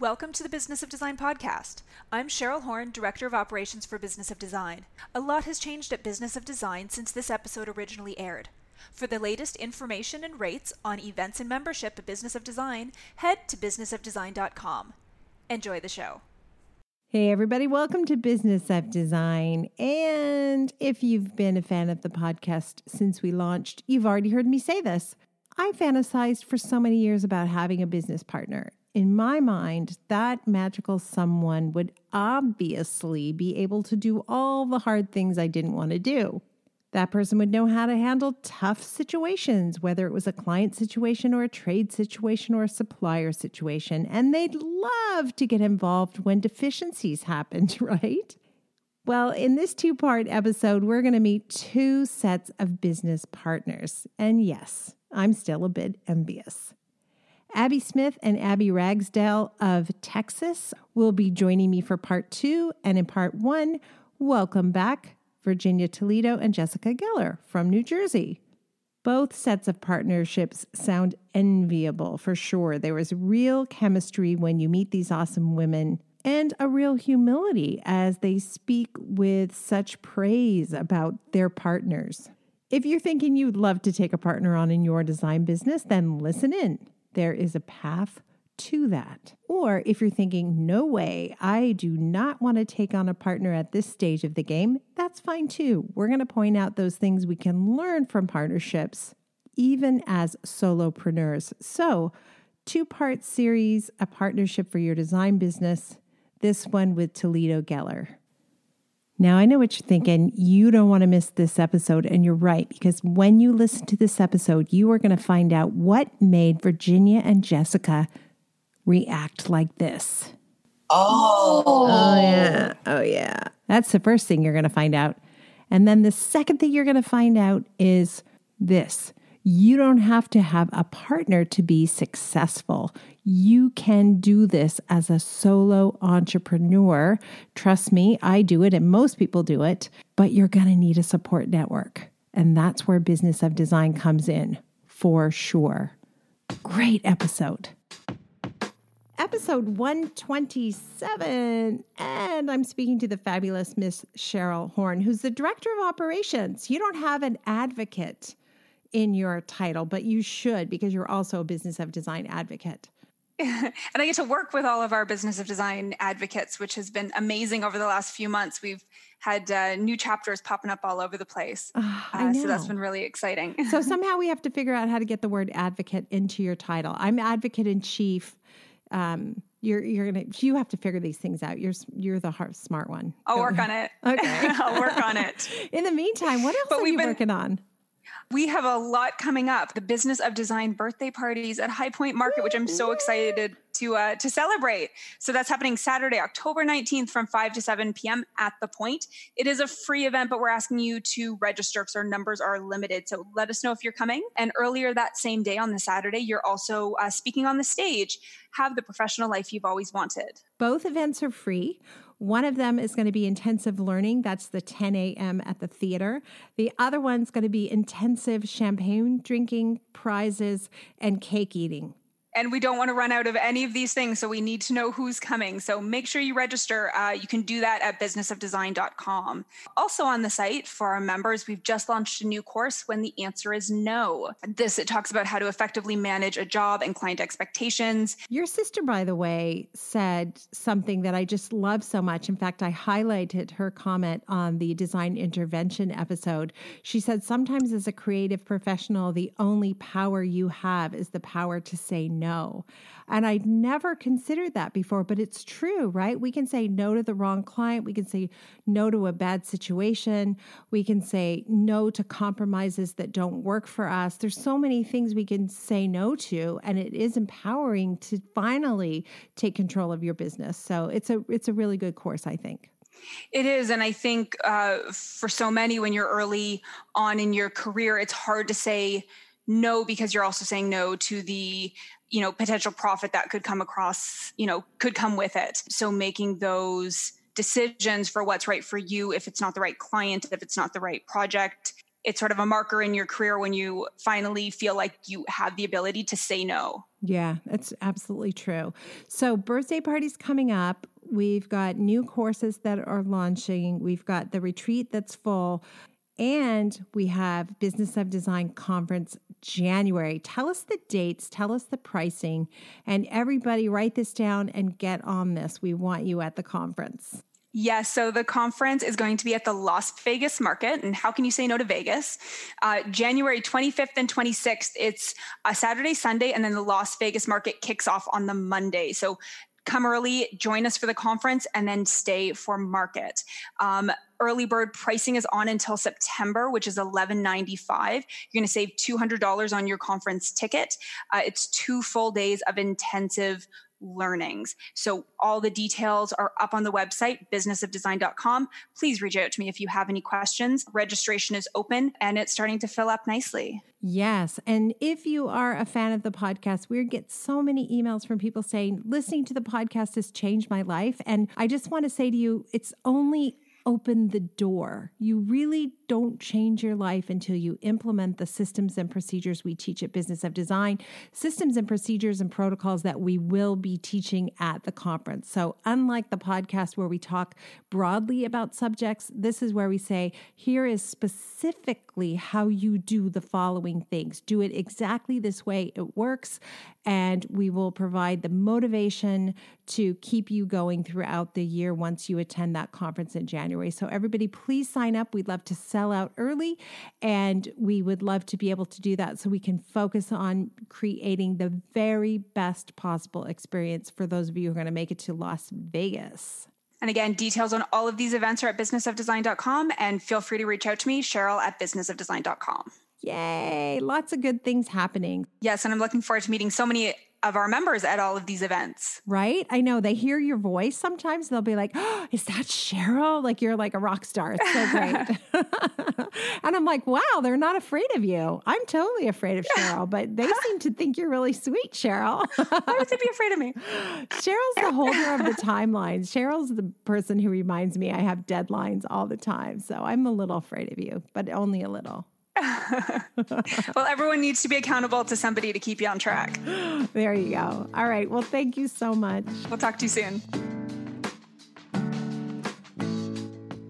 Welcome to the Business of Design podcast. I'm Cheryl Horn, Director of Operations for Business of Design. A lot has changed at Business of Design since this episode originally aired. For the latest information and rates on events and membership at Business of Design, head to businessofdesign.com. Enjoy the show. Hey everybody, welcome to Business of Design. And if you've been a fan of the podcast since we launched, you've already heard me say this. I fantasized for so many years about having a business partner. In my mind, that magical someone would obviously be able to do all the hard things I didn't want to do. That person would know how to handle tough situations, whether it was a client situation or a trade situation or a supplier situation, and they'd love to get involved when deficiencies happened, right? Well, in this two-part episode, we're going to meet two sets of business partners. And yes, I'm still a bit envious. Abby Smith and Abby Ragsdale of Texas will be joining me for part two. And in part one, welcome back, Virginia Toledo and Jessica Geller from New Jersey. Both sets of partnerships sound enviable for sure. There is real chemistry when you meet these awesome women and a real humility as they speak with such praise about their partners. If you're thinking you'd love to take a partner on in your design business, then listen in. There is a path to that. Or if you're thinking, no way, I do not want to take on a partner at this stage of the game, that's fine too. We're going to point out those things we can learn from partnerships, even as solopreneurs. So, two-part series, a partnership for your design business, this one with Toledo Geller. Now, I know what you're thinking. You don't want to miss this episode, and you're right, because when you listen to this episode, you are going to find out what made Virginia and Jessica react like this. Oh, yeah. That's the first thing you're going to find out. And then the second thing you're going to find out is this. You don't have to have a partner to be successful. You can do this as a solo entrepreneur. Trust me, I do it and most people do it, but you're going to need a support network. And that's where Business of Design comes in for sure. Great episode. Episode 127, and I'm speaking to the fabulous Miss Cheryl Horn, who's the Director of Operations. You don't have an advocate in your title, but you should, because you're also a Business of Design advocate. And I get to work with all of our Business of Design advocates, which has been amazing over the last few months. We've had new chapters popping up all over the place. So that's been really exciting. So somehow we have to figure out how to get the word advocate into your title. I'm advocate in chief. You have to figure these things out. You're the smart one. I'll work on it. Okay. I'll work on it. In the meantime, what else are you working on? We have a lot coming up. The Business of Design birthday parties at High Point Market, which I'm so excited to celebrate. So that's happening Saturday, October 19th from 5 to 7 p.m. at The Point. It is a free event, but we're asking you to register because our numbers are limited. So let us know if you're coming. And earlier that same day on the Saturday, you're also speaking on the stage. Have the professional life you've always wanted. Both events are free. One of them is going to be intensive learning. That's the 10 a.m. at the theater. The other one's going to be intensive champagne drinking, prizes, and cake eating. And we don't want to run out of any of these things, so we need to know who's coming. So make sure you register. You can do that at businessofdesign.com. Also on the site for our members, we've just launched a new course, When the Answer is No. It talks about how to effectively manage a job and client expectations. Your sister, by the way, said something that I just love so much. In fact, I highlighted her comment on the design intervention episode. She said, sometimes as a creative professional, the only power you have is the power to say no. No. And I'd never considered that before, but it's true, right? We can say no to the wrong client. We can say no to a bad situation. We can say no to compromises that don't work for us. There's so many things we can say no to, and it is empowering to finally take control of your business. So it's a really good course, I think. It is. And I think for so many, when you're early on in your career, it's hard to say no, because you're also saying no to the potential profit that could come across, could come with it. So making those decisions for what's right for you, if it's not the right client, if it's not the right project, it's sort of a marker in your career when you finally feel like you have the ability to say no. Yeah, that's absolutely true. So birthday party's coming up. We've got new courses that are launching. We've got the retreat that's full. And we have Business of Design Conference January. Tell us the dates. Tell us the pricing. And everybody write this down and get on this. We want you at the conference. Yeah, so the conference is going to be at the Las Vegas market. And how can you say no to Vegas? January 25th and 26th, it's a Saturday, Sunday, and then the Las Vegas market kicks off on the Monday. So come early, join us for the conference, and then stay for market. Early bird pricing is on until September, which is $11.95. You're going to save $200 on your conference ticket. It's 2 full days of intensive learnings. So all the details are up on the website, businessofdesign.com. Please reach out to me if you have any questions. Registration is open and it's starting to fill up nicely. Yes. And if you are a fan of the podcast, we get so many emails from people saying, listening to the podcast has changed my life. And I just want to say to you, it's only open the door. You really don't change your life until you implement the systems and procedures we teach at Business of Design, systems and procedures and protocols that we will be teaching at the conference. So unlike the podcast where we talk broadly about subjects, this is where we say, here is specifically how you do the following things. Do it exactly this way. It works. And we will provide the motivation to keep you going throughout the year once you attend that conference in January. So everybody, please sign up. We'd love to sell out early, and we would love to be able to do that so we can focus on creating the very best possible experience for those of you who are going to make it to Las Vegas. And again, details on all of these events are at businessofdesign.com, and feel free to reach out to me, Cheryl at businessofdesign.com. Yay. Lots of good things happening. Yes. And I'm looking forward to meeting so many of our members at all of these events. Right? I know. They hear your voice sometimes. They'll be like, oh, is that Cheryl? Like, you're like a rock star. It's so great. And I'm like, wow, they're not afraid of you. I'm totally afraid of Cheryl, but they seem to think you're really sweet, Cheryl. Why would they be afraid of me? Cheryl's the holder of the timelines. Cheryl's the person who reminds me I have deadlines all the time. So I'm a little afraid of you, but only a little. Well, everyone needs to be accountable to somebody to keep you on track. There you go. All right. Well, thank you so much. We'll talk to you soon.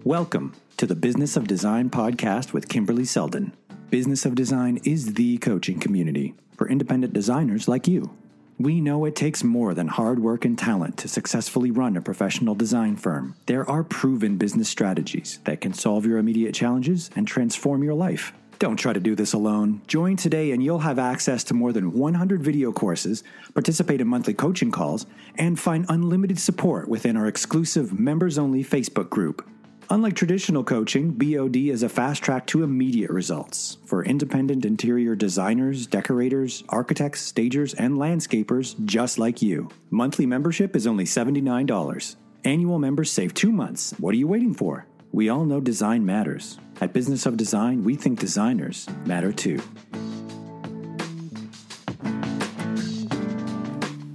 Welcome to the Business of Design podcast with Kimberly Seldon. Business of Design is the coaching community for independent designers like you. We know it takes more than hard work and talent to successfully run a professional design firm. There are proven business strategies that can solve your immediate challenges and transform your life. Don't try to do this alone. Join today and you'll have access to more than 100 video courses, participate in monthly coaching calls, and find unlimited support within our exclusive members-only Facebook group. Unlike traditional coaching, BOD is a fast track to immediate results for independent interior designers, decorators, architects, stagers, and landscapers just like you. Monthly membership is only $79. Annual members save 2 months. What are you waiting for? We all know design matters. At Business of Design, we think designers matter too.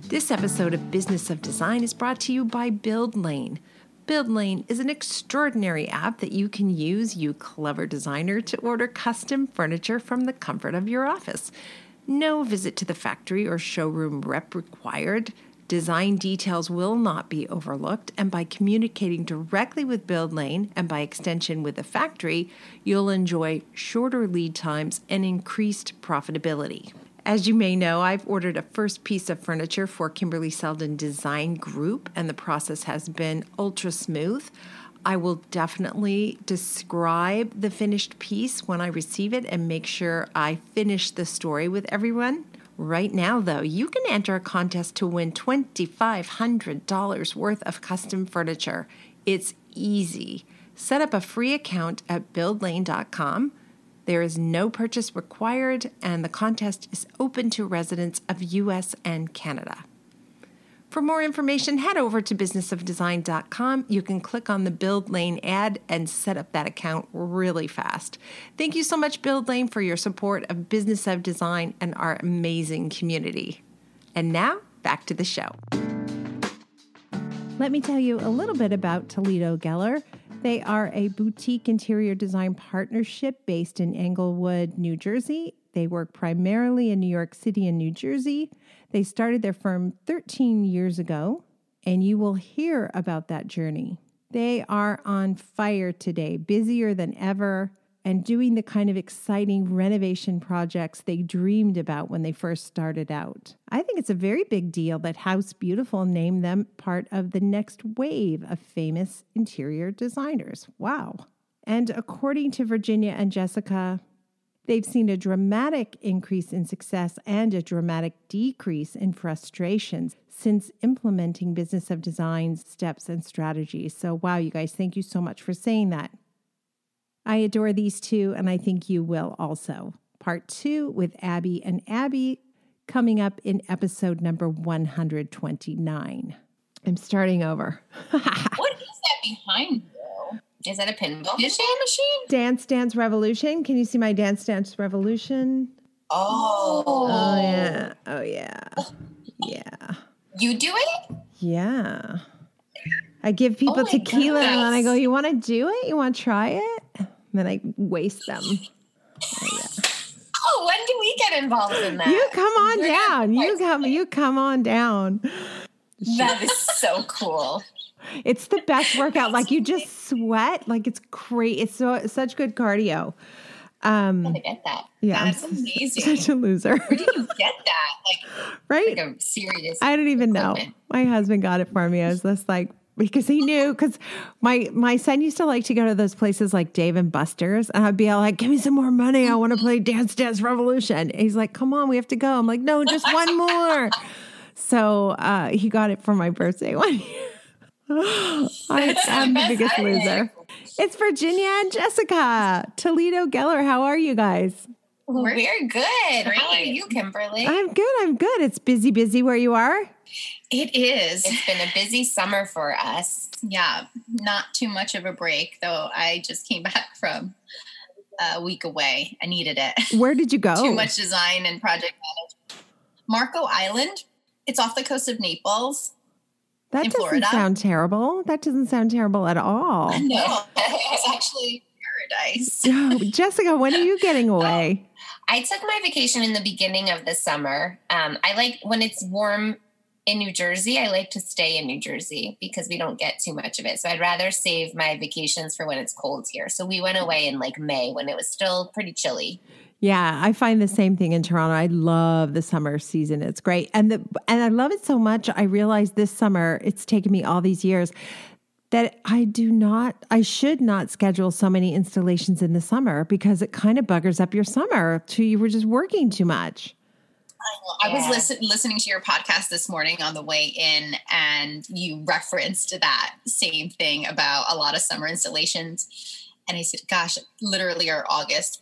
This episode of Business of Design is brought to you by Build Lane. Build Lane is an extraordinary app that you can use, you clever designer, to order custom furniture from the comfort of your office. No visit to the factory or showroom rep required. Design details will not be overlooked, and by communicating directly with Build Lane and by extension with the factory, you'll enjoy shorter lead times and increased profitability. As you may know, I've ordered a first piece of furniture for Kimberly Seldon Design Group, and the process has been ultra smooth. I will definitely describe the finished piece when I receive it and make sure I finish the story with everyone. Right now, though, you can enter a contest to win $2,500 worth of custom furniture. It's easy. Set up a free account at buildlane.com. There is no purchase required, and the contest is open to residents of U.S. and Canada. For more information, head over to businessofdesign.com. You can click on the Build Lane ad and set up that account really fast. Thank you so much, Build Lane, for your support of Business of Design and our amazing community. And now, back to the show. Let me tell you a little bit about Toledo Geller. They are a boutique interior design partnership based in Englewood, New Jersey. They work primarily in New York City and New Jersey. They started their firm 13 years ago, and you will hear about that journey. They are on fire today, busier than ever, and doing the kind of exciting renovation projects they dreamed about when they first started out. I think it's a very big deal that House Beautiful named them part of the next wave of famous interior designers. Wow. And according to Virginia and Jessica, they've seen a dramatic increase in success and a dramatic decrease in frustrations since implementing Business of Design steps and strategies. So, wow, you guys, thank you so much for saying that. I adore these two, and I think you will also. Part 2 with Abby and Abby coming up in episode number 129. I'm starting over. What is that behind you? Is that a pinball machine? Dance Dance Revolution. Can you see my Dance Dance Revolution? Oh yeah. Oh yeah. Yeah. You do it? Yeah. I give people tequila and then I go, you want to do it? You want to try it? And then I waste them. Oh, yeah. Oh, when do we get involved in that? You come on down. You come on down. That is so cool. It's the best workout. Like, you just sweat. Like, it's great. It's such good cardio. I get that. Yeah, that's amazing. Such a loser. Where did you get that? Like, right? Like a serious. I don't even know. My husband got it for me. I was just like, because he knew. Because my son used to like to go to those places like Dave and Buster's, and I'd be all like, "Give me some more money. I want to play Dance Dance Revolution." And he's like, "Come on, we have to go." I'm like, "No, just one more." So he got it for my birthday one year. I am the biggest loser. It's Virginia and Jessica, Toledo Geller. How are you guys? We're good. How are you, Kimberly? I'm good. It's busy where you are. It is. It's been a busy summer for us. Yeah, not too much of a break, though. I just came back from a week away. I needed it. Where did you go? Too much design and project management. Marco Island. It's off the coast of Naples. That doesn't sound terrible. That doesn't sound terrible at all. No, it's actually paradise. Oh, Jessica, when are you getting away? I took my vacation in the beginning of the summer. I like when it's warm in New Jersey. I like to stay in New Jersey because we don't get too much of it. So I'd rather save my vacations for when it's cold here. So we went away in like May when it was still pretty chilly. Yeah, I find the same thing in Toronto. I love the summer season. It's great. And I love it so much. I realized this summer, it's taken me all these years, that I should not schedule so many installations in the summer because it kind of buggers up your summer. You were just working too much. I was listening to your podcast this morning on the way in, and you referenced that same thing about a lot of summer installations. And I said, gosh, literally our August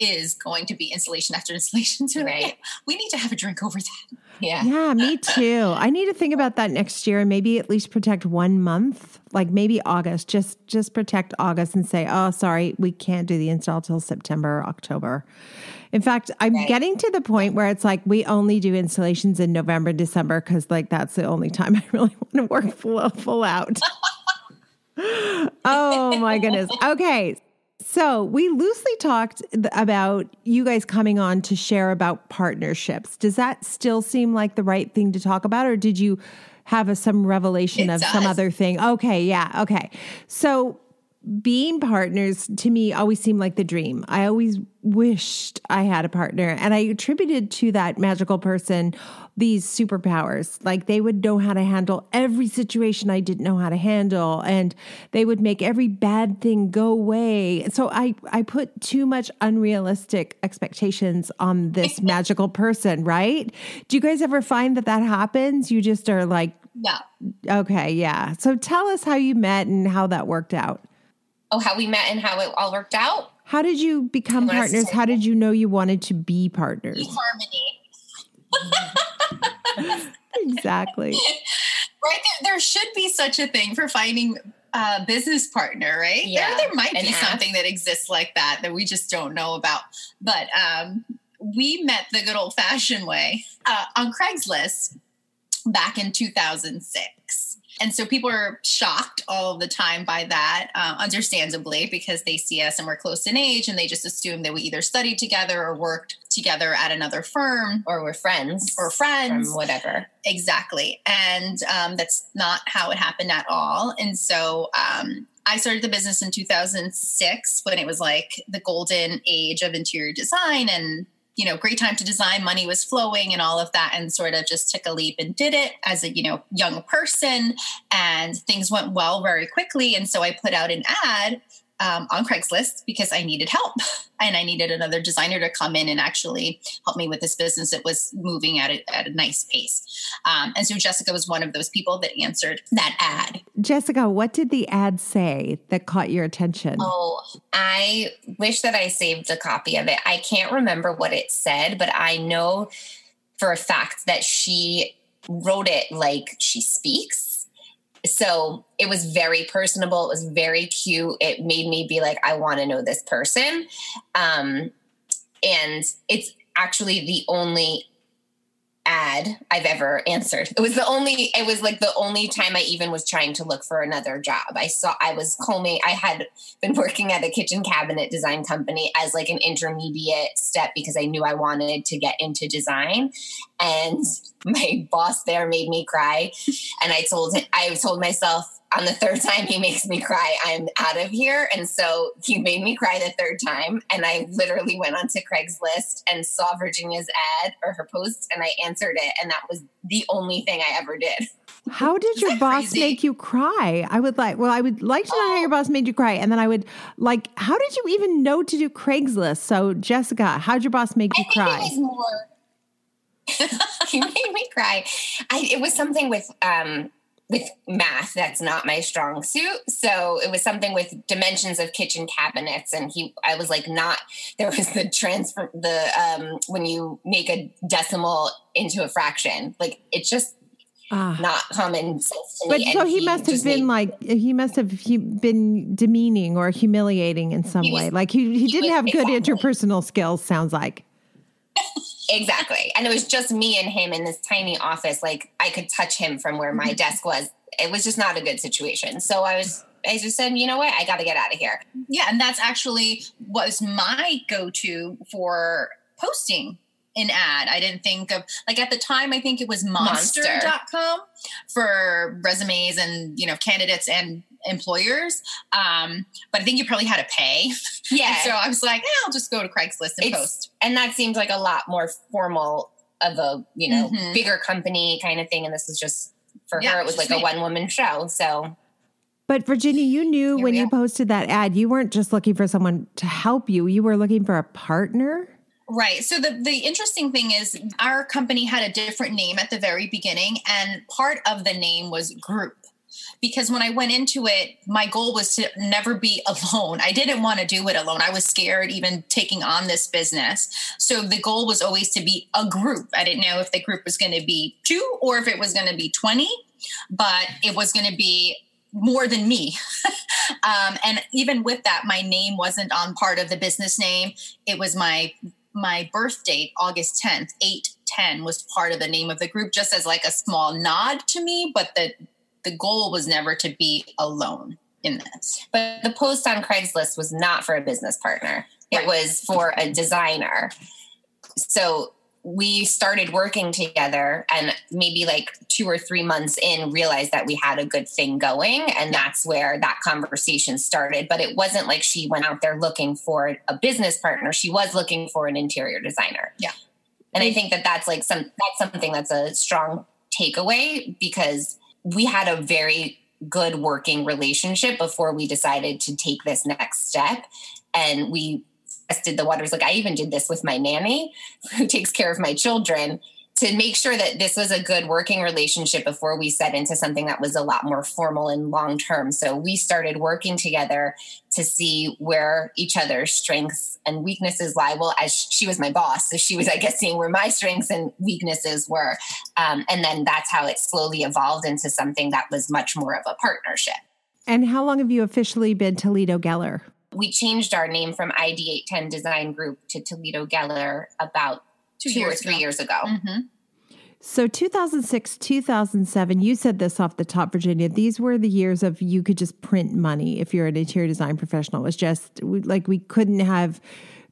is going to be installation after installation today. Right. We need to have a drink over that. Yeah. Yeah, me too. I need to think about that next year and maybe at least protect one month, like maybe August, just protect August and say, oh, sorry, we can't do the install till September or October. In fact, I'm getting to the point where it's like, we only do installations in November, December, because like, that's the only time I really want to work full out. Oh my goodness. Okay. So we loosely talked about you guys coming on to share about partnerships. Does that still seem like the right thing to talk about, or did you have some revelation of some other thing? Okay, yeah, okay. So being partners to me always seemed like the dream. I always wished I had a partner, and I attributed to that magical person these superpowers. Like, they would know how to handle every situation I didn't know how to handle, and they would make every bad thing go away. So I put too much unrealistic expectations on this magical person, right? Do you guys ever find that happens? You just are like, yeah. Okay, yeah. So tell us how you met and how that worked out. Oh, how we met and how it all worked out? How did you become partners? How did you know you wanted to be partners? E-harmony. Exactly. Right. There should be such a thing for finding a business partner, right? Yeah. There might be something that exists like that we just don't know about. But we met the good old fashioned way on Craigslist back in 2006. And so people are shocked all the time by that, understandably, because they see us and we're close in age and they just assume that we either studied together or worked together at another firm. Or we're friends. Or friends. From whatever. Exactly. And that's not how it happened at all. And so I started the business in 2006 when it was like the golden age of interior design and, you know, great time to design, money was flowing and all of that, and sort of just took a leap and did it as a, you know, young person, and things went well very quickly. And so I put out an ad on Craigslist because I needed help and I needed another designer to come in and actually help me with this business. It was moving at a nice pace. And so Jessica was one of those people that answered that ad. Jessica, what did the ad say that caught your attention? Oh, I wish that I saved a copy of it. I can't remember what it said, but I know for a fact that she wrote it like she speaks. So it was very personable. It was very cute. It made me be like, I want to know this person. And it's actually the only ad I've ever answered. It was like the only time I even was trying to look for another job. I was combing. I had been working at a kitchen cabinet design company as like an intermediate step because I knew I wanted to get into design. And my boss there made me cry. And I told myself, on the third time he makes me cry, I'm out of here. And so he made me cry the third time. And I literally went onto Craigslist and saw Virginia's ad or her post, and I answered it. And that was the only thing I ever did. How did your boss make you cry? I would like to know how your boss made you cry. And then I would like, how did you even know to do Craigslist? So Jessica, how'd your boss make you cry? It was more, he made me cry. It was something with math, that's not my strong suit. So it was something with dimensions of kitchen cabinets. And I was like, there was the transfer, when you make a decimal into a fraction, like it's just not common sense to me. But so he must have been demeaning or humiliating in some way. Like he didn't have good interpersonal skills, sounds like. Exactly. And it was just me and him in this tiny office. Like I could touch him from where my desk was. It was just not a good situation. So I just said, you know what? I got to get out of here. Yeah. And that's actually was my go-to for posting an ad. I didn't think of, like, at the time, I think it was monster.com for resumes and, you know, candidates and employers. But I think you probably had to pay. Yeah. And so I was like, I'll just go to Craigslist and post. And that seems like a lot more formal of a, you know, bigger company kind of thing. And this was just for her. It was like a one-woman show. So. But Virginia, you knew when you posted that ad, you weren't just looking for someone to help you. You were looking for a partner. Right. So the interesting thing is our company had a different name at the very beginning, and part of the name was group. Because when I went into it, my goal was to never be alone. I didn't want to do it alone. I was scared even taking on this business. So the goal was always to be a group. I didn't know if the group was going to be 2 or if it was going to be 20, but it was going to be more than me. And even with that, my name wasn't on part of the business name. It was my birth date, August 10th, 8/10 was part of the name of the group, just as like a small nod to me. But the goal was never to be alone in this. But the post on Craigslist was not for a business partner. It was for a designer. So we started working together, and maybe like 2 or 3 months in, realized that we had a good thing going. And that's where that conversation started. But it wasn't like she went out there looking for a business partner. She was looking for an interior designer. Yeah. And I think that that's like that's something that's a strong takeaway, because we had a very good working relationship before we decided to take this next step. And we tested the waters. Like I even did this with my nanny who takes care of my children, to make sure that this was a good working relationship before we set into something that was a lot more formal and long-term. So we started working together to see where each other's strengths and weaknesses lie. Well, as she was my boss, so she was, I guess, seeing where my strengths and weaknesses were. And then that's how it slowly evolved into something that was much more of a partnership. And how long have you officially been Toledo Geller? We changed our name from ID810 Design Group to Toledo Geller about 2 or 3 years ago. Mm-hmm. So 2006, 2007, you said this off the top, Virginia. These were the years of you could just print money if you're an interior design professional. It was just like we couldn't have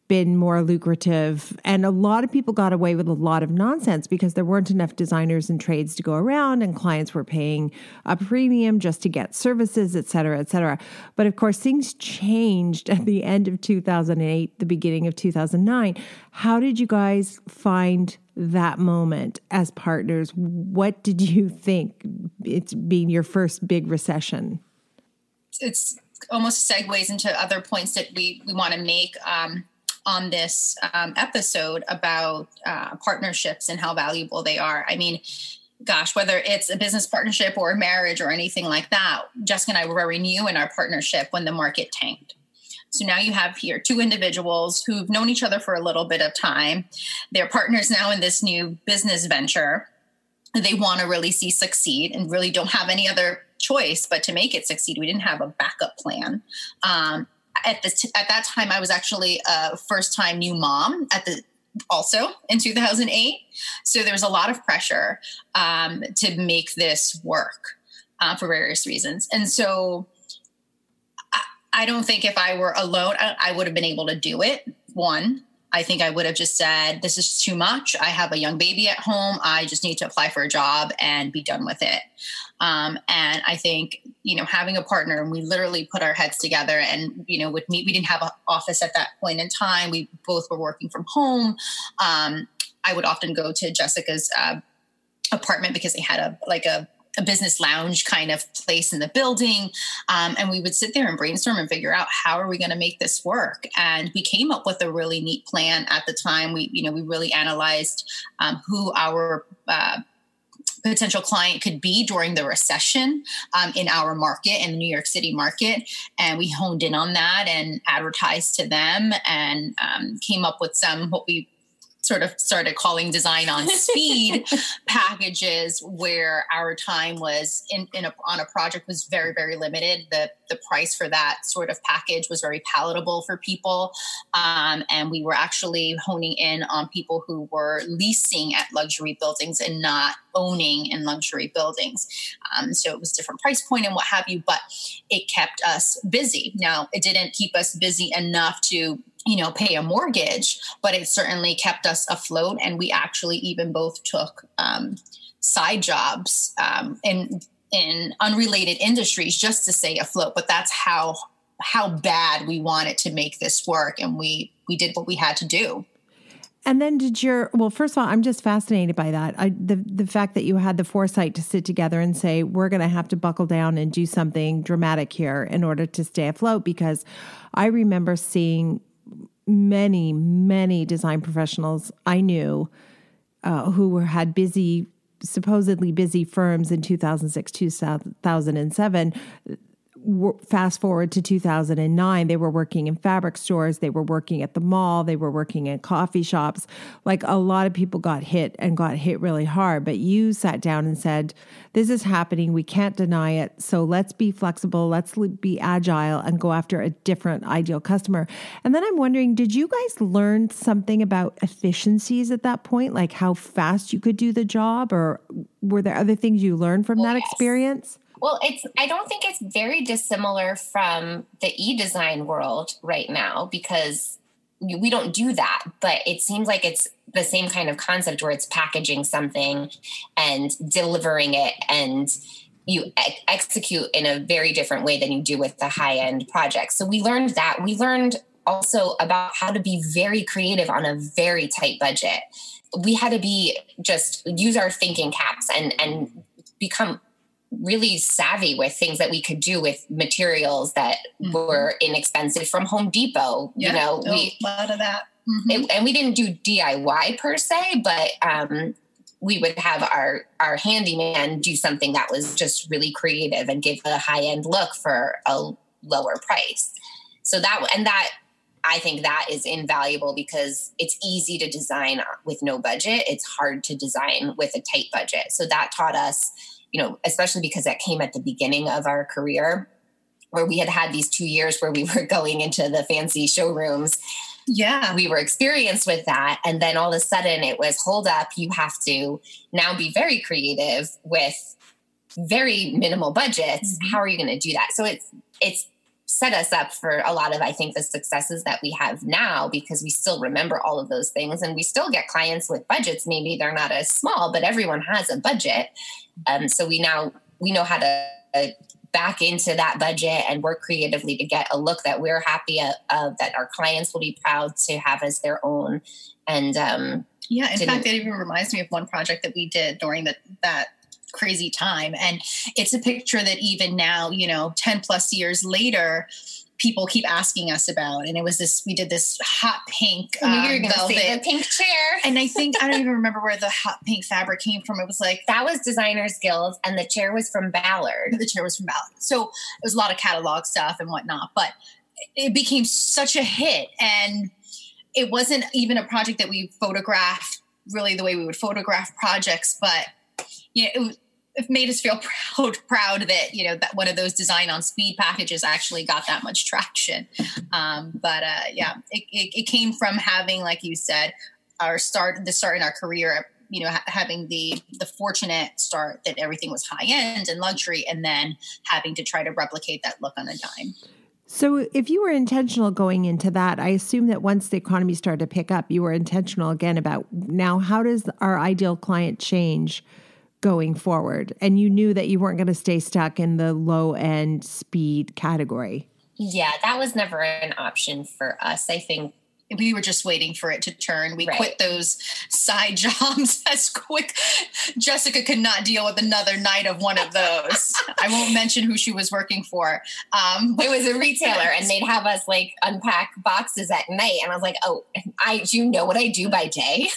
been more lucrative. And a lot of people got away with a lot of nonsense because there weren't enough designers and trades to go around, and clients were paying a premium just to get services, et cetera, et cetera. But of course, things changed at the end of 2008, the beginning of 2009. How did you guys find that moment as partners? What did you think, it's being your first big recession? It's almost segues into other points that we want to make on this episode about partnerships and how valuable they are. I mean, gosh, whether it's a business partnership or a marriage or anything like that, Jessica and I were very new in our partnership when the market tanked. So now you have here two individuals who've known each other for a little bit of time. They're partners now in this new business venture. They want to really see succeed and really don't have any other choice but to make it succeed. We didn't have a backup plan. At that time, I was actually a first-time new mom also in 2008. So there was a lot of pressure to make this work for various reasons. And so I don't think if I were alone, I would have been able to do it. One, I think I would have just said, this is too much. I have a young baby at home. I just need to apply for a job and be done with it. And I think, having a partner, and we literally put our heads together and, with me, we didn't have an office at that point in time. We both were working from home. I would often go to Jessica's apartment because they had a business lounge kind of place in the building. And we would sit there and brainstorm and figure out how are we going to make this work? And we came up with a really neat plan at the time. We really analyzed who our potential client could be during the recession in our market, in the New York City market. And we honed in on that and advertised to them and came up with some, what we sort of started calling design on speed packages, where our time was on a project was very, very limited. The price for that sort of package was very palatable for people. And we were actually honing in on people who were leasing at luxury buildings and not owning in luxury buildings. So it was different price point and what have you, but it kept us busy. Now, it didn't keep us busy enough to pay a mortgage, but it certainly kept us afloat. And we actually even both took side jobs in unrelated industries just to stay afloat. But that's how bad we wanted to make this work. And we did what we had to do. And then first of all, I'm just fascinated by that. The fact that you had the foresight to sit together and say, we're going to have to buckle down and do something dramatic here in order to stay afloat. Because I remember seeing many, many design professionals I knew who had supposedly busy firms in 2006, 2007. Fast forward to 2009, they were working in fabric stores, they were working at the mall, they were working in coffee shops. Like, a lot of people got hit really hard. But you sat down and said, this is happening, we can't deny it. So let's be flexible, let's be agile and go after a different ideal customer. And then I'm wondering, did you guys learn something about efficiencies at that point? Like how fast you could do the job, or were there other things you learned from that experience? Well, I don't think it's very dissimilar from the e-design world right now, because we don't do that, but it seems like it's the same kind of concept where it's packaging something and delivering it, and you execute in a very different way than you do with the high-end project. So we learned that. We learned also about how to be very creative on a very tight budget. We had to use our thinking caps and become really savvy with things that we could do with materials that were inexpensive from Home Depot. Yeah, a lot of that. Mm-hmm. And we didn't do DIY per se, but we would have our handyman do something that was just really creative and give a high-end look for a lower price. So I think that is invaluable, because it's easy to design with no budget. It's hard to design with a tight budget. So that taught us, especially because that came at the beginning of our career, where we had these 2 years where we were going into the fancy showrooms Yeah, we were experienced with that. And then all of a sudden it was, hold up, you have to now be very creative with very minimal budgets. Mm-hmm. How are you going to do that? So it's set us up for a lot of, I think, the successes that we have now, because we still remember all of those things and we still get clients with budgets. Maybe they're not as small, but everyone has a budget. So we know how to back into that budget and work creatively to get a look that we're happy of, that our clients will be proud to have as their own. And in fact, that even reminds me of one project that we did during that crazy time. And it's a picture that even now, 10 plus years later, people keep asking us about. And it was this, we did this hot pink velvet. The pink chair. And I don't even remember where the hot pink fabric came from. It was like, that was Designer's Guild, and the chair was from Ballard. So it was a lot of catalog stuff and whatnot, but it became such a hit. And it wasn't even a project that we photographed really the way we would photograph projects, but it made us feel proud that, that one of those design on speed packages actually got that much traction. It came from having, like you said, the start in our career, having the fortunate start that everything was high end and luxury, and then having to try to replicate that look on a dime. So if you were intentional going into that, I assume that once the economy started to pick up, you were intentional again about, now, how does our ideal client change going forward? And you knew that you weren't going to stay stuck in the low end speed category. Yeah, that was never an option for us. I think we were just waiting for it to turn. We quit those side jobs as quick. Jessica could not deal with another night of one of those. I won't mention who she was working for. It was a retailer, and they'd have us like unpack boxes at night. And I was like, oh, do you know what I do by day?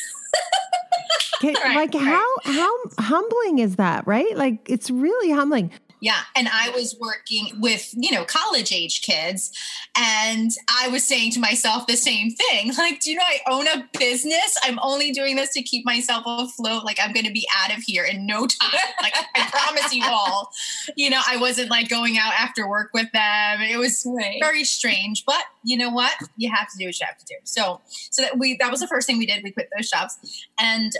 How humbling is that, right? Like, it's really humbling. Yeah. And I was working with, college age kids, and I was saying to myself the same thing. Like, do you know, I own a business. I'm only doing this to keep myself afloat. Like, I'm going to be out of here in no time. Like, I promise you all, I wasn't like going out after work with them. It was very strange, but you know what? You have to do what you have to do. So that was the first thing we did. We quit those jobs, and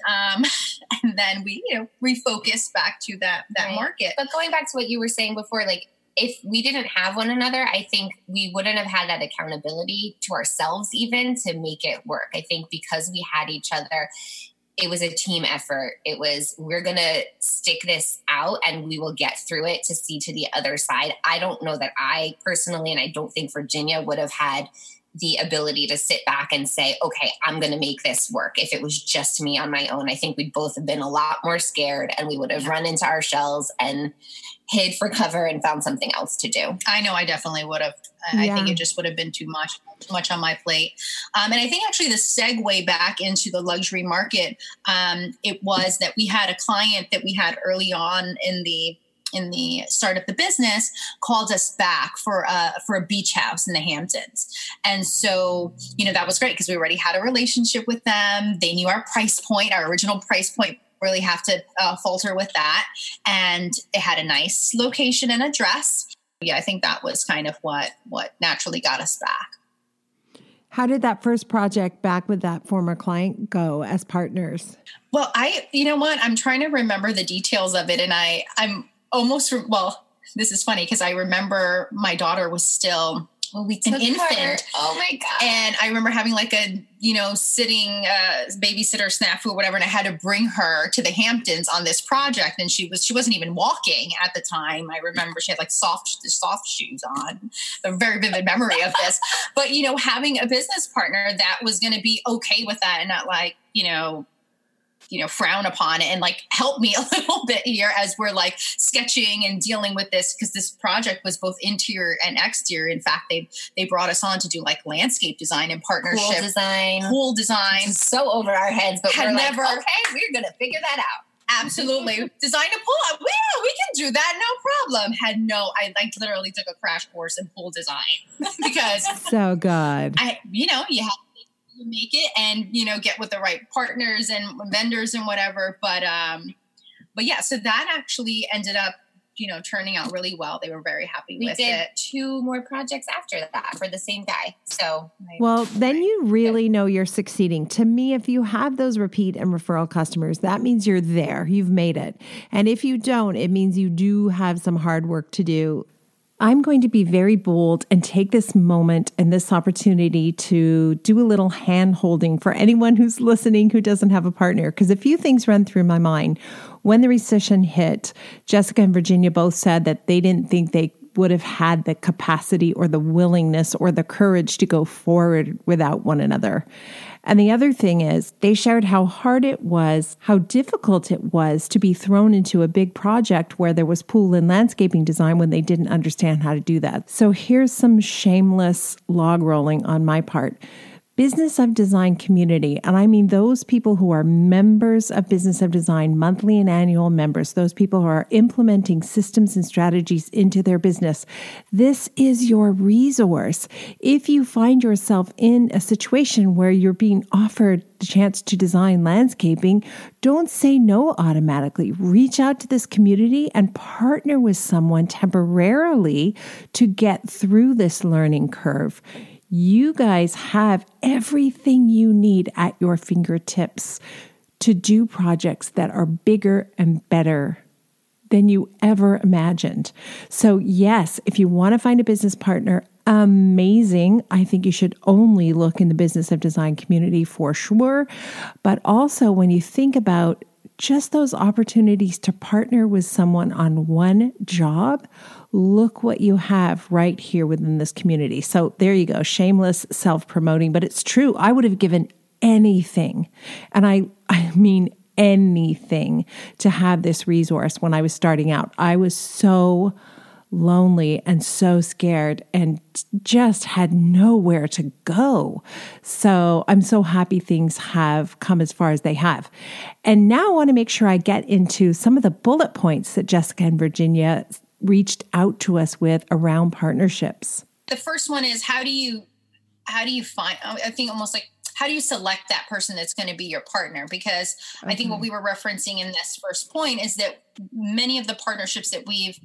then we, refocused back to that market. But going back to what you were saying before, like, if we didn't have one another, I think we wouldn't have had that accountability to ourselves even to make it work. I think because we had each other, it was a team effort. It was, we're going to stick this out and we will get through it to see to the other side. I don't know that I personally, and I don't think Virginia would have had the ability to sit back and say, okay, I'm going to make this work. If it was just me on my own, I think we'd both have been a lot more scared, and we would have run into our shells and hid for cover and found something else to do. I know I definitely would have. I think it just would have been too much on my plate. And I think actually the segue back into the luxury market, it was that we had a client that we had early on in the start of the business called us back for a beach house in the Hamptons. And so, that was great because we already had a relationship with them. They knew our price point, our original price point, really have to falter with that. And it had a nice location and address. Yeah, I think that was kind of what naturally got us back. How did that first project back with that former client go as partners? Well, I'm trying to remember the details of it. And this is funny because I remember my daughter was still an infant. Oh my God. And I remember having like a, sitting babysitter snafu or whatever. And I had to bring her to the Hamptons on this project. And she wasn't even walking at the time. I remember she had like soft shoes on. A very vivid memory of this, but having a business partner that was going to be okay with that and not like, frown upon it and like help me a little bit here as we're like sketching and dealing with this, because this project was both interior and exterior. In fact, they brought us on to do like landscape design in partnership. Pool design. So over our heads, but we're never, like, okay, we're going to figure that out. Absolutely. Design a pool. Yeah, we can do that. No problem. I like literally took a crash course in pool design because so good. You have to make it and, get with the right partners and vendors and whatever. But yeah, so that actually ended up you know, turning out really well. They were very happy with it. We did 2 more projects after that for the same guy. So, well, then you really know you're succeeding. To me, if you have those repeat and referral customers, that means you're there. You've made it. And if you don't, it means you do have some hard work to do. I'm going to be very bold and take this moment and this opportunity to do a little hand-holding for anyone who's listening who doesn't have a partner, because a few things run through my mind. When the recession hit, Jessica and Virginia both said that they didn't think they would have had the capacity or the willingness or the courage to go forward without one another. And the other thing is, they shared how hard it was, how difficult it was to be thrown into a big project where there was pool and landscaping design when they didn't understand how to do that. So here's some shameless log rolling on my part. Business of Design community, and I mean those people who are members of Business of Design, monthly and annual members, those people who are implementing systems and strategies into their business. This is your resource. If you find yourself in a situation where you're being offered the chance to design landscaping, don't say no automatically. Reach out to this community and partner with someone temporarily to get through this learning curve. You guys have everything you need at your fingertips to do projects that are bigger and better than you ever imagined. So yes, if you want to find a business partner, amazing. I think you should only look in the Business of Design community for sure. But also when you think about just those opportunities to partner with someone on one job, look what you have right here within this community. So there you go, shameless self-promoting, but it's true. I would have given anything, and I mean anything, to have this resource when I was starting out. I was so lonely and so scared and just had nowhere to go. So I'm so happy things have come as far as they have. And now I want to make sure I get into some of the bullet points that Jessica and Virginia reached out to us with around partnerships. The first one is, how do you find, I think almost like, how do you select that person that's going to be your partner? Because I think what we were referencing in this first point is that many of the partnerships that we've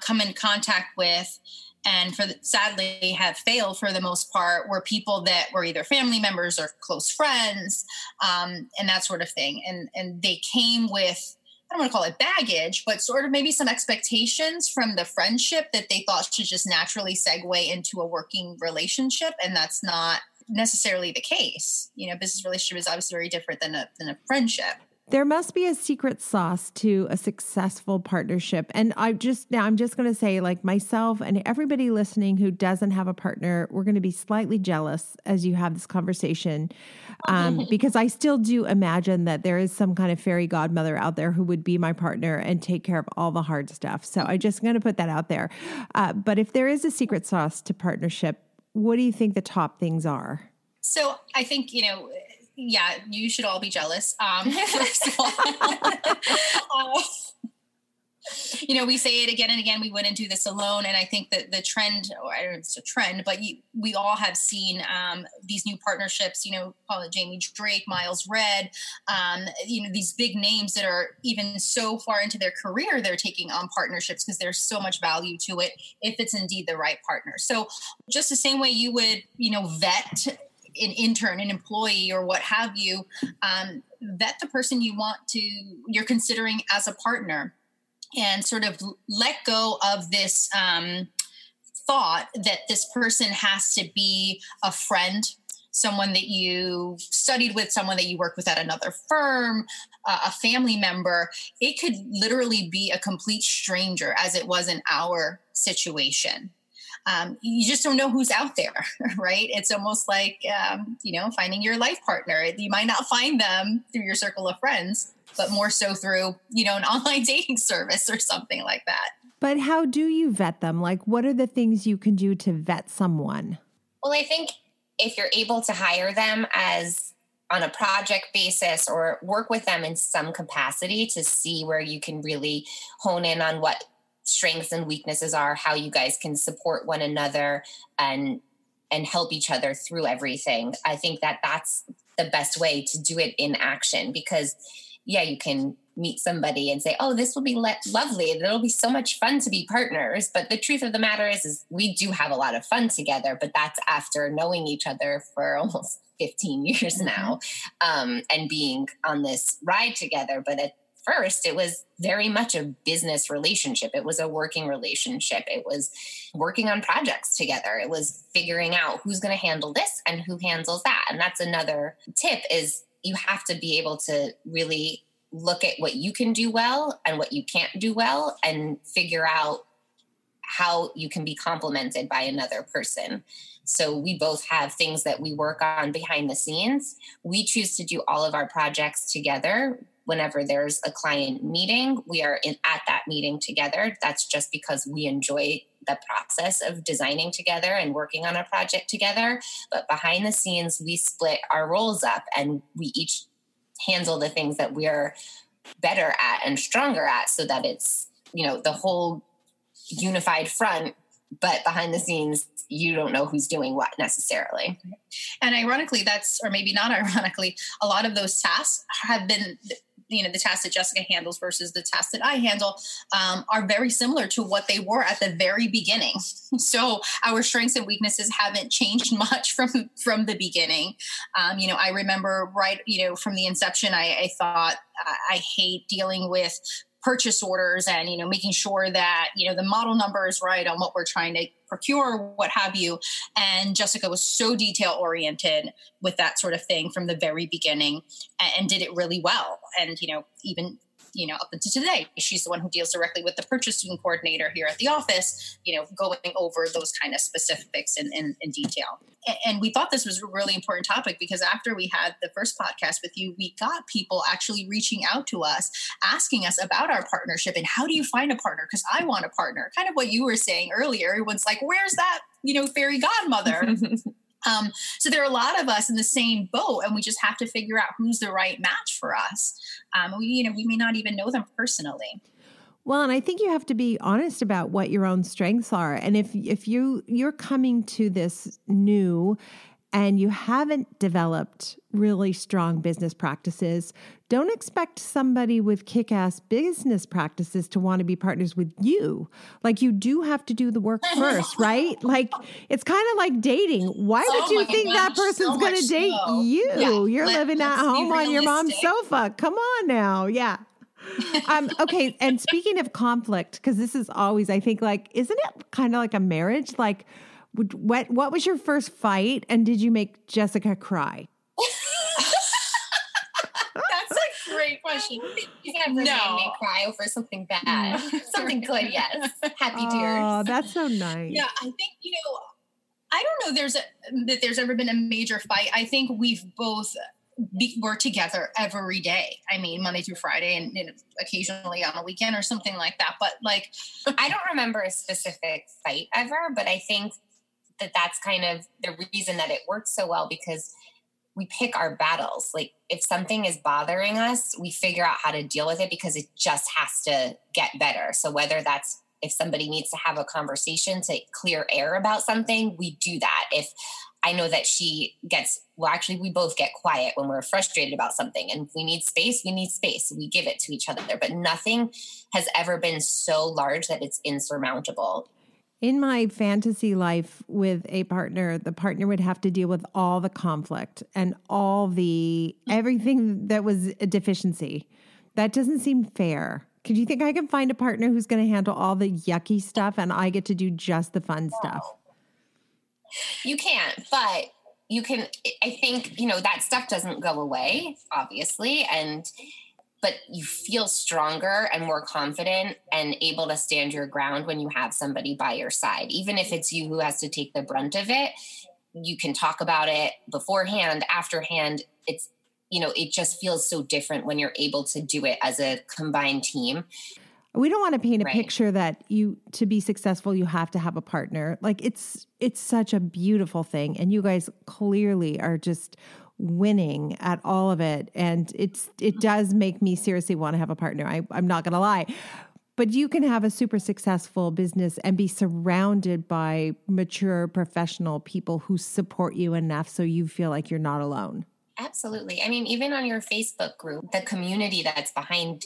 come in contact with and sadly have failed for the most part were people that were either family members or close friends and that sort of thing. And they came with, I don't want to call it baggage, but sort of maybe some expectations from the friendship that they thought should just naturally segue into a working relationship. And that's not necessarily the case. You know, business relationship is obviously very different than a friendship. There must be a secret sauce to a successful partnership. And I'm just going to say, like myself and everybody listening who doesn't have a partner, we're going to be slightly jealous as you have this conversation, because I still do imagine that there is some kind of fairy godmother out there who would be my partner and take care of all the hard stuff. So I'm just going to put that out there. But if there is a secret sauce to partnership, what do you think the top things are? So I think, you know, yeah, you should all be jealous. First of all, you know, we say it again and again, we wouldn't do this alone. And I think that the trend, or I don't know if it's a trend, but we all have seen these new partnerships, you know, call it Jamie Drake, Miles Red, you know, these big names that are even so far into their career, they're taking on partnerships because there's so much value to it if it's indeed the right partner. So just the same way you would, you know, vet an intern, an employee, or what have you, vet the person you're considering as a partner, and sort of let go of this thought that this person has to be a friend, someone that you studied with, someone that you worked with at another firm, a family member. It could literally be a complete stranger, as it was in our situation. You just don't know who's out there, right? It's almost like, you know, finding your life partner. You might not find them through your circle of friends, but more so through, you know, an online dating service or something like that. But how do you vet them? Like, what are the things you can do to vet someone? Well, I think if you're able to hire them as on a project basis or work with them in some capacity to see where you can really hone in on what strengths and weaknesses are, how you guys can support one another and help each other through everything. I think that's the best way to do it in action, because yeah, you can meet somebody and say, oh, this will be lovely. It'll be so much fun to be partners. But the truth of the matter is we do have a lot of fun together, but that's after knowing each other for almost 15 years now, and being on this ride together. But at first, it was very much a business relationship. It was a working relationship. It was working on projects together. It was figuring out who's going to handle this and who handles that. And that's another tip, is you have to be able to really look at what you can do well and what you can't do well and figure out how you can be complemented by another person. So we both have things that we work on behind the scenes. We choose to do all of our projects together. Whenever there's a client meeting, we are at that meeting together. That's just because we enjoy the process of designing together and working on a project together. But behind the scenes, we split our roles up and we each handle the things that we're better at and stronger at, so that it's, you know, the whole unified front, but behind the scenes, you don't know who's doing what necessarily. And ironically, that's, or maybe not ironically, a lot of those tasks have been, you know, the tasks that Jessica handles versus the tasks that I handle are very similar to what they were at the very beginning. So our strengths and weaknesses haven't changed much from the beginning. You know, I remember right, you know, from the inception, I thought I hate dealing with purchase orders and, you know, making sure that, you know, the model number is right on what we're trying to procure, what have you. And Jessica was so detail oriented with that sort of thing from the very beginning and did it really well. And, you know, even, you know, up until today, she's the one who deals directly with the purchasing coordinator here at the office, you know, going over those kind of specifics in detail. And we thought this was a really important topic because after we had the first podcast with you, we got people actually reaching out to us, asking us about our partnership and how do you find a partner? Because I want a partner. Kind of what you were saying earlier. Everyone's like, where's that, you know, fairy godmother? So there are a lot of us in the same boat and we just have to figure out who's the right match for us. We may not even know them personally. Well, and I think you have to be honest about what your own strengths are. And if you're coming to this new and you haven't developed really strong business practices, don't expect somebody with kick-ass business practices to want to be partners with you. Like, you do have to do the work first, right? Like, it's kind of like dating. Why would you think that person's going to date you? Yeah. You're living at home on your mom's sofa. Come on now. Yeah. Okay. And speaking of conflict, because this is always, I think, like, isn't it kind of like a marriage? Like, what was your first fight? And did you make Jessica cry? That's a great question. You never made me cry over something bad. Something good, yes. Happy tears. Oh, that's so nice. Yeah, I think, you know, I don't know that there's ever been a major fight. I think we've both... we're together every day. I mean, Monday through Friday and occasionally on a weekend or something like that. But like, I don't remember a specific fight ever, but I think that that's kind of the reason that it works so well, because we pick our battles. Like, if something is bothering us, we figure out how to deal with it because it just has to get better. So whether that's, if somebody needs to have a conversation to clear air about something, we do that. If I know that she gets, well, actually, we both get quiet when we're frustrated about something and we need space. We give it to each other, but nothing has ever been so large that it's insurmountable. In my fantasy life with a partner, the partner would have to deal with all the conflict and all the, everything that was a deficiency. That doesn't seem fair. Could you think I can find a partner who's going to handle all the yucky stuff and I get to do just the fun stuff? You can't, but you can, I think, you know, that stuff doesn't go away, obviously. But you feel stronger and more confident and able to stand your ground when you have somebody by your side, even if it's you who has to take the brunt of it. You can talk about it beforehand, afterhand. It's, you know, it just feels so different when you're able to do it as a combined team. We don't want to paint a picture that to be successful, you have to have a partner. Like, it's such a beautiful thing. And you guys clearly are just winning at all of it. And it does make me seriously want to have a partner. I'm not going to lie. But you can have a super successful business and be surrounded by mature professional people who support you enough so you feel like you're not alone. Absolutely. I mean, even on your Facebook group, the community that's behind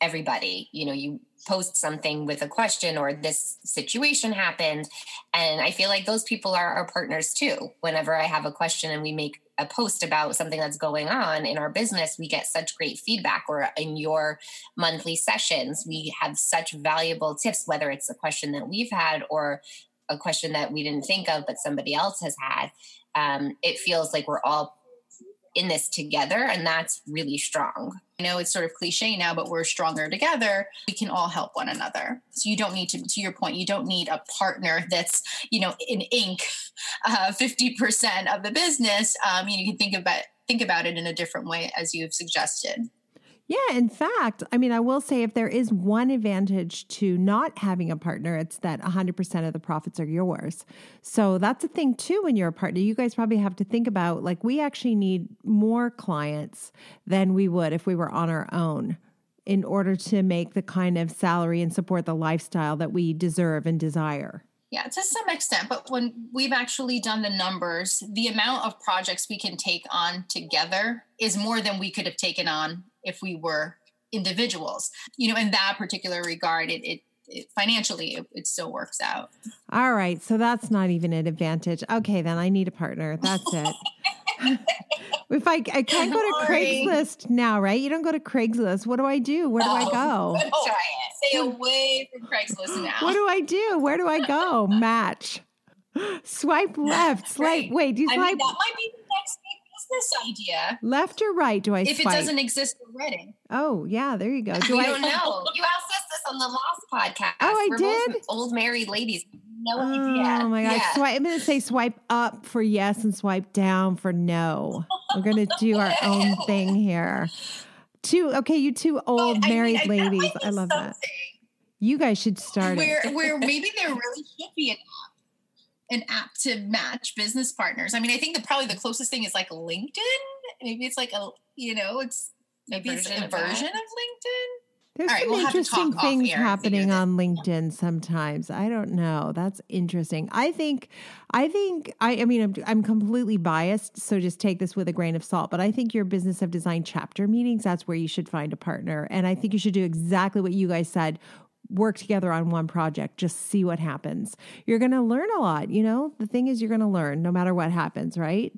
everybody, you know, you post something with a question or this situation happened. And I feel like those people are our partners too. Whenever I have a question and we make a post about something that's going on in our business, we get such great feedback. Or in your monthly sessions, we have such valuable tips, whether it's a question that we've had or a question that we didn't think of, but somebody else has had. It feels like we're all in this together, and that's really strong. I know it's sort of cliche now, but we're stronger together. We can all help one another. So you don't need to your point, you don't need a partner that's, you know, in ink, 50% of the business. You can think about it in a different way, as you've suggested. Yeah, in fact, I mean, I will say if there is one advantage to not having a partner, it's that 100% of the profits are yours. So that's a thing too when you're a partner. You guys probably have to think about, like, we actually need more clients than we would if we were on our own in order to make the kind of salary and support the lifestyle that we deserve and desire. Yeah, to some extent, but when we've actually done the numbers, the amount of projects we can take on together is more than we could have taken on if we were individuals. You know, in that particular regard, it financially, it still works out. All right. So that's not even an advantage. Okay, then I need a partner. That's it. If I can't go to Craigslist now, right? You don't go to Craigslist. What do I do? Where do I go? Stay away from Craigslist now. What do I do? Where do I go? Match. Swipe left. Swipe. Wait, do you swipe? I mean, that might be the next business idea. Left or right? Do I swipe? If it doesn't exist already. Oh, yeah. There you go. I don't know. You asked us this on the last podcast. Oh, I did? Both old married ladies. No idea. Oh my gosh. Yeah. So I'm going to say swipe up for yes and swipe down for no. We're going to do our own thing here. You two old married ladies. I love that. You guys should start where maybe there really should be an app to match business partners. I mean, I think probably the closest thing is like LinkedIn. Maybe it's like a version of LinkedIn. There's some interesting things happening on LinkedIn sometimes. I don't know. That's interesting. I'm completely biased, so just take this with a grain of salt, but I think your Business of Design chapter meetings, that's where you should find a partner. And I think you should do exactly what you guys said. Work together on one project, just see what happens. You're going to learn a lot. You know, the thing is you're going to learn no matter what happens, right?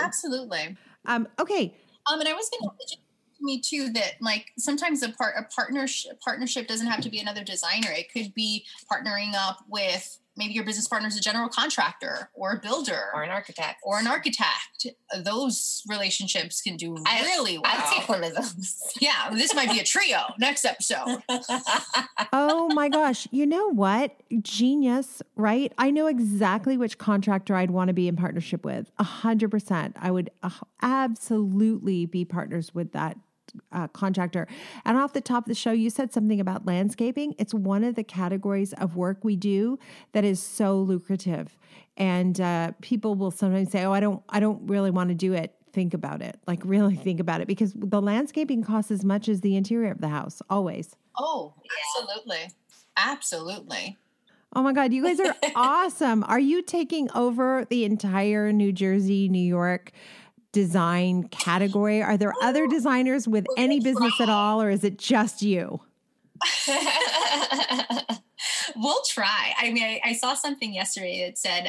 Absolutely. Okay. And I was going to... me too, that like sometimes a partnership doesn't have to be another designer. It could be partnering up with maybe your business partner is a general contractor or a builder or an architect. Those relationships can do really well. I'll take one of those. Yeah, this might be a trio next episode. Oh my gosh. You know what? Genius, right? I know exactly which contractor I'd want to be in partnership with. 100%. I would absolutely be partners with that contractor. And off the top of the show, you said something about landscaping. It's one of the categories of work we do that is so lucrative. And people will sometimes say, oh, I don't really want to do it. Think about it. Like really think about it, because the landscaping costs as much as the interior of the house, always. Oh, absolutely. Absolutely. Oh my God, you guys are awesome. Are you taking over the entire New Jersey, New York design category? Are there other designers with any business at all, or is it just you? We'll try. I mean, I saw something yesterday that said,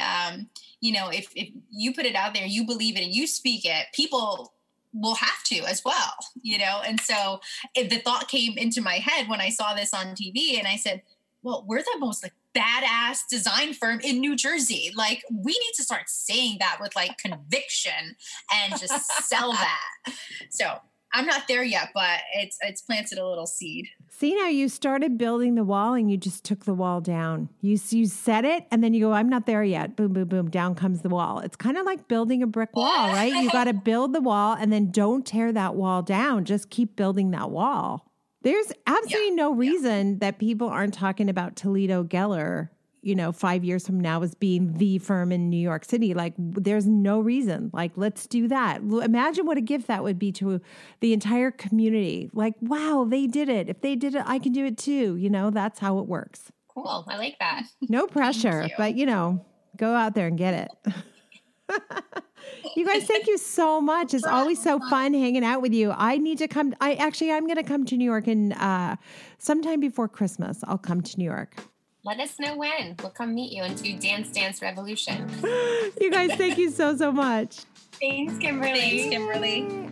you know, if you put it out there, you believe it and you speak it, people will have to as well, you know? And so the thought came into my head when I saw this on TV, and I said, well, we're the most like badass design firm in New Jersey. Like, we need to start saying that with like conviction and just sell that. So I'm not there yet, but it's planted a little seed. See, now you started building the wall and you just took the wall down. You said it and then you go, I'm not there yet. Boom, boom, boom. Down comes the wall. It's kind of like building a brick wall, right? You got to build the wall and then don't tear that wall down. Just keep building that wall. There's absolutely no reason that people aren't talking about Toledo Geller, you know, 5 years from now as being the firm in New York City. Like, there's no reason. Like, let's do that. Imagine what a gift that would be to the entire community. Like, wow, they did it. If they did it, I can do it too. You know, that's how it works. Cool. I like that. No pressure, but, you know, go out there and get it. You guys, thank you so much. It's always so fun hanging out with you. I need to come. I'm going to come to New York and sometime before Christmas, I'll come to New York. Let us know when. We'll come meet you and do Dance Dance Revolution. You guys, thank you so, so much. Thanks, Kimberly. Thanks, Kimberly.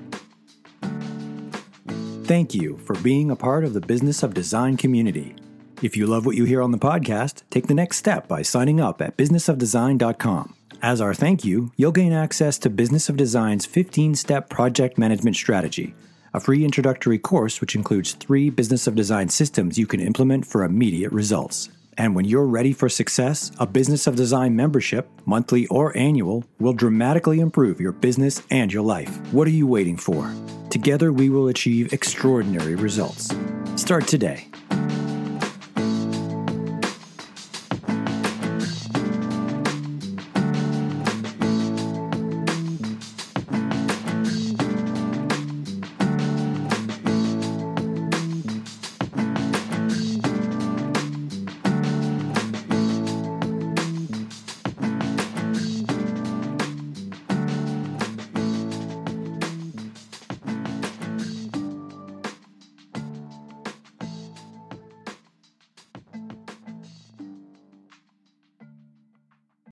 Thank you for being a part of the Business of Design community. If you love what you hear on the podcast, take the next step by signing up at businessofdesign.com. As our thank you, you'll gain access to Business of Design's 15-step project management strategy, a free introductory course which includes 3 Business of Design systems you can implement for immediate results. And when you're ready for success, a Business of Design membership, monthly or annual, will dramatically improve your business and your life. What are you waiting for? Together, we will achieve extraordinary results. Start today.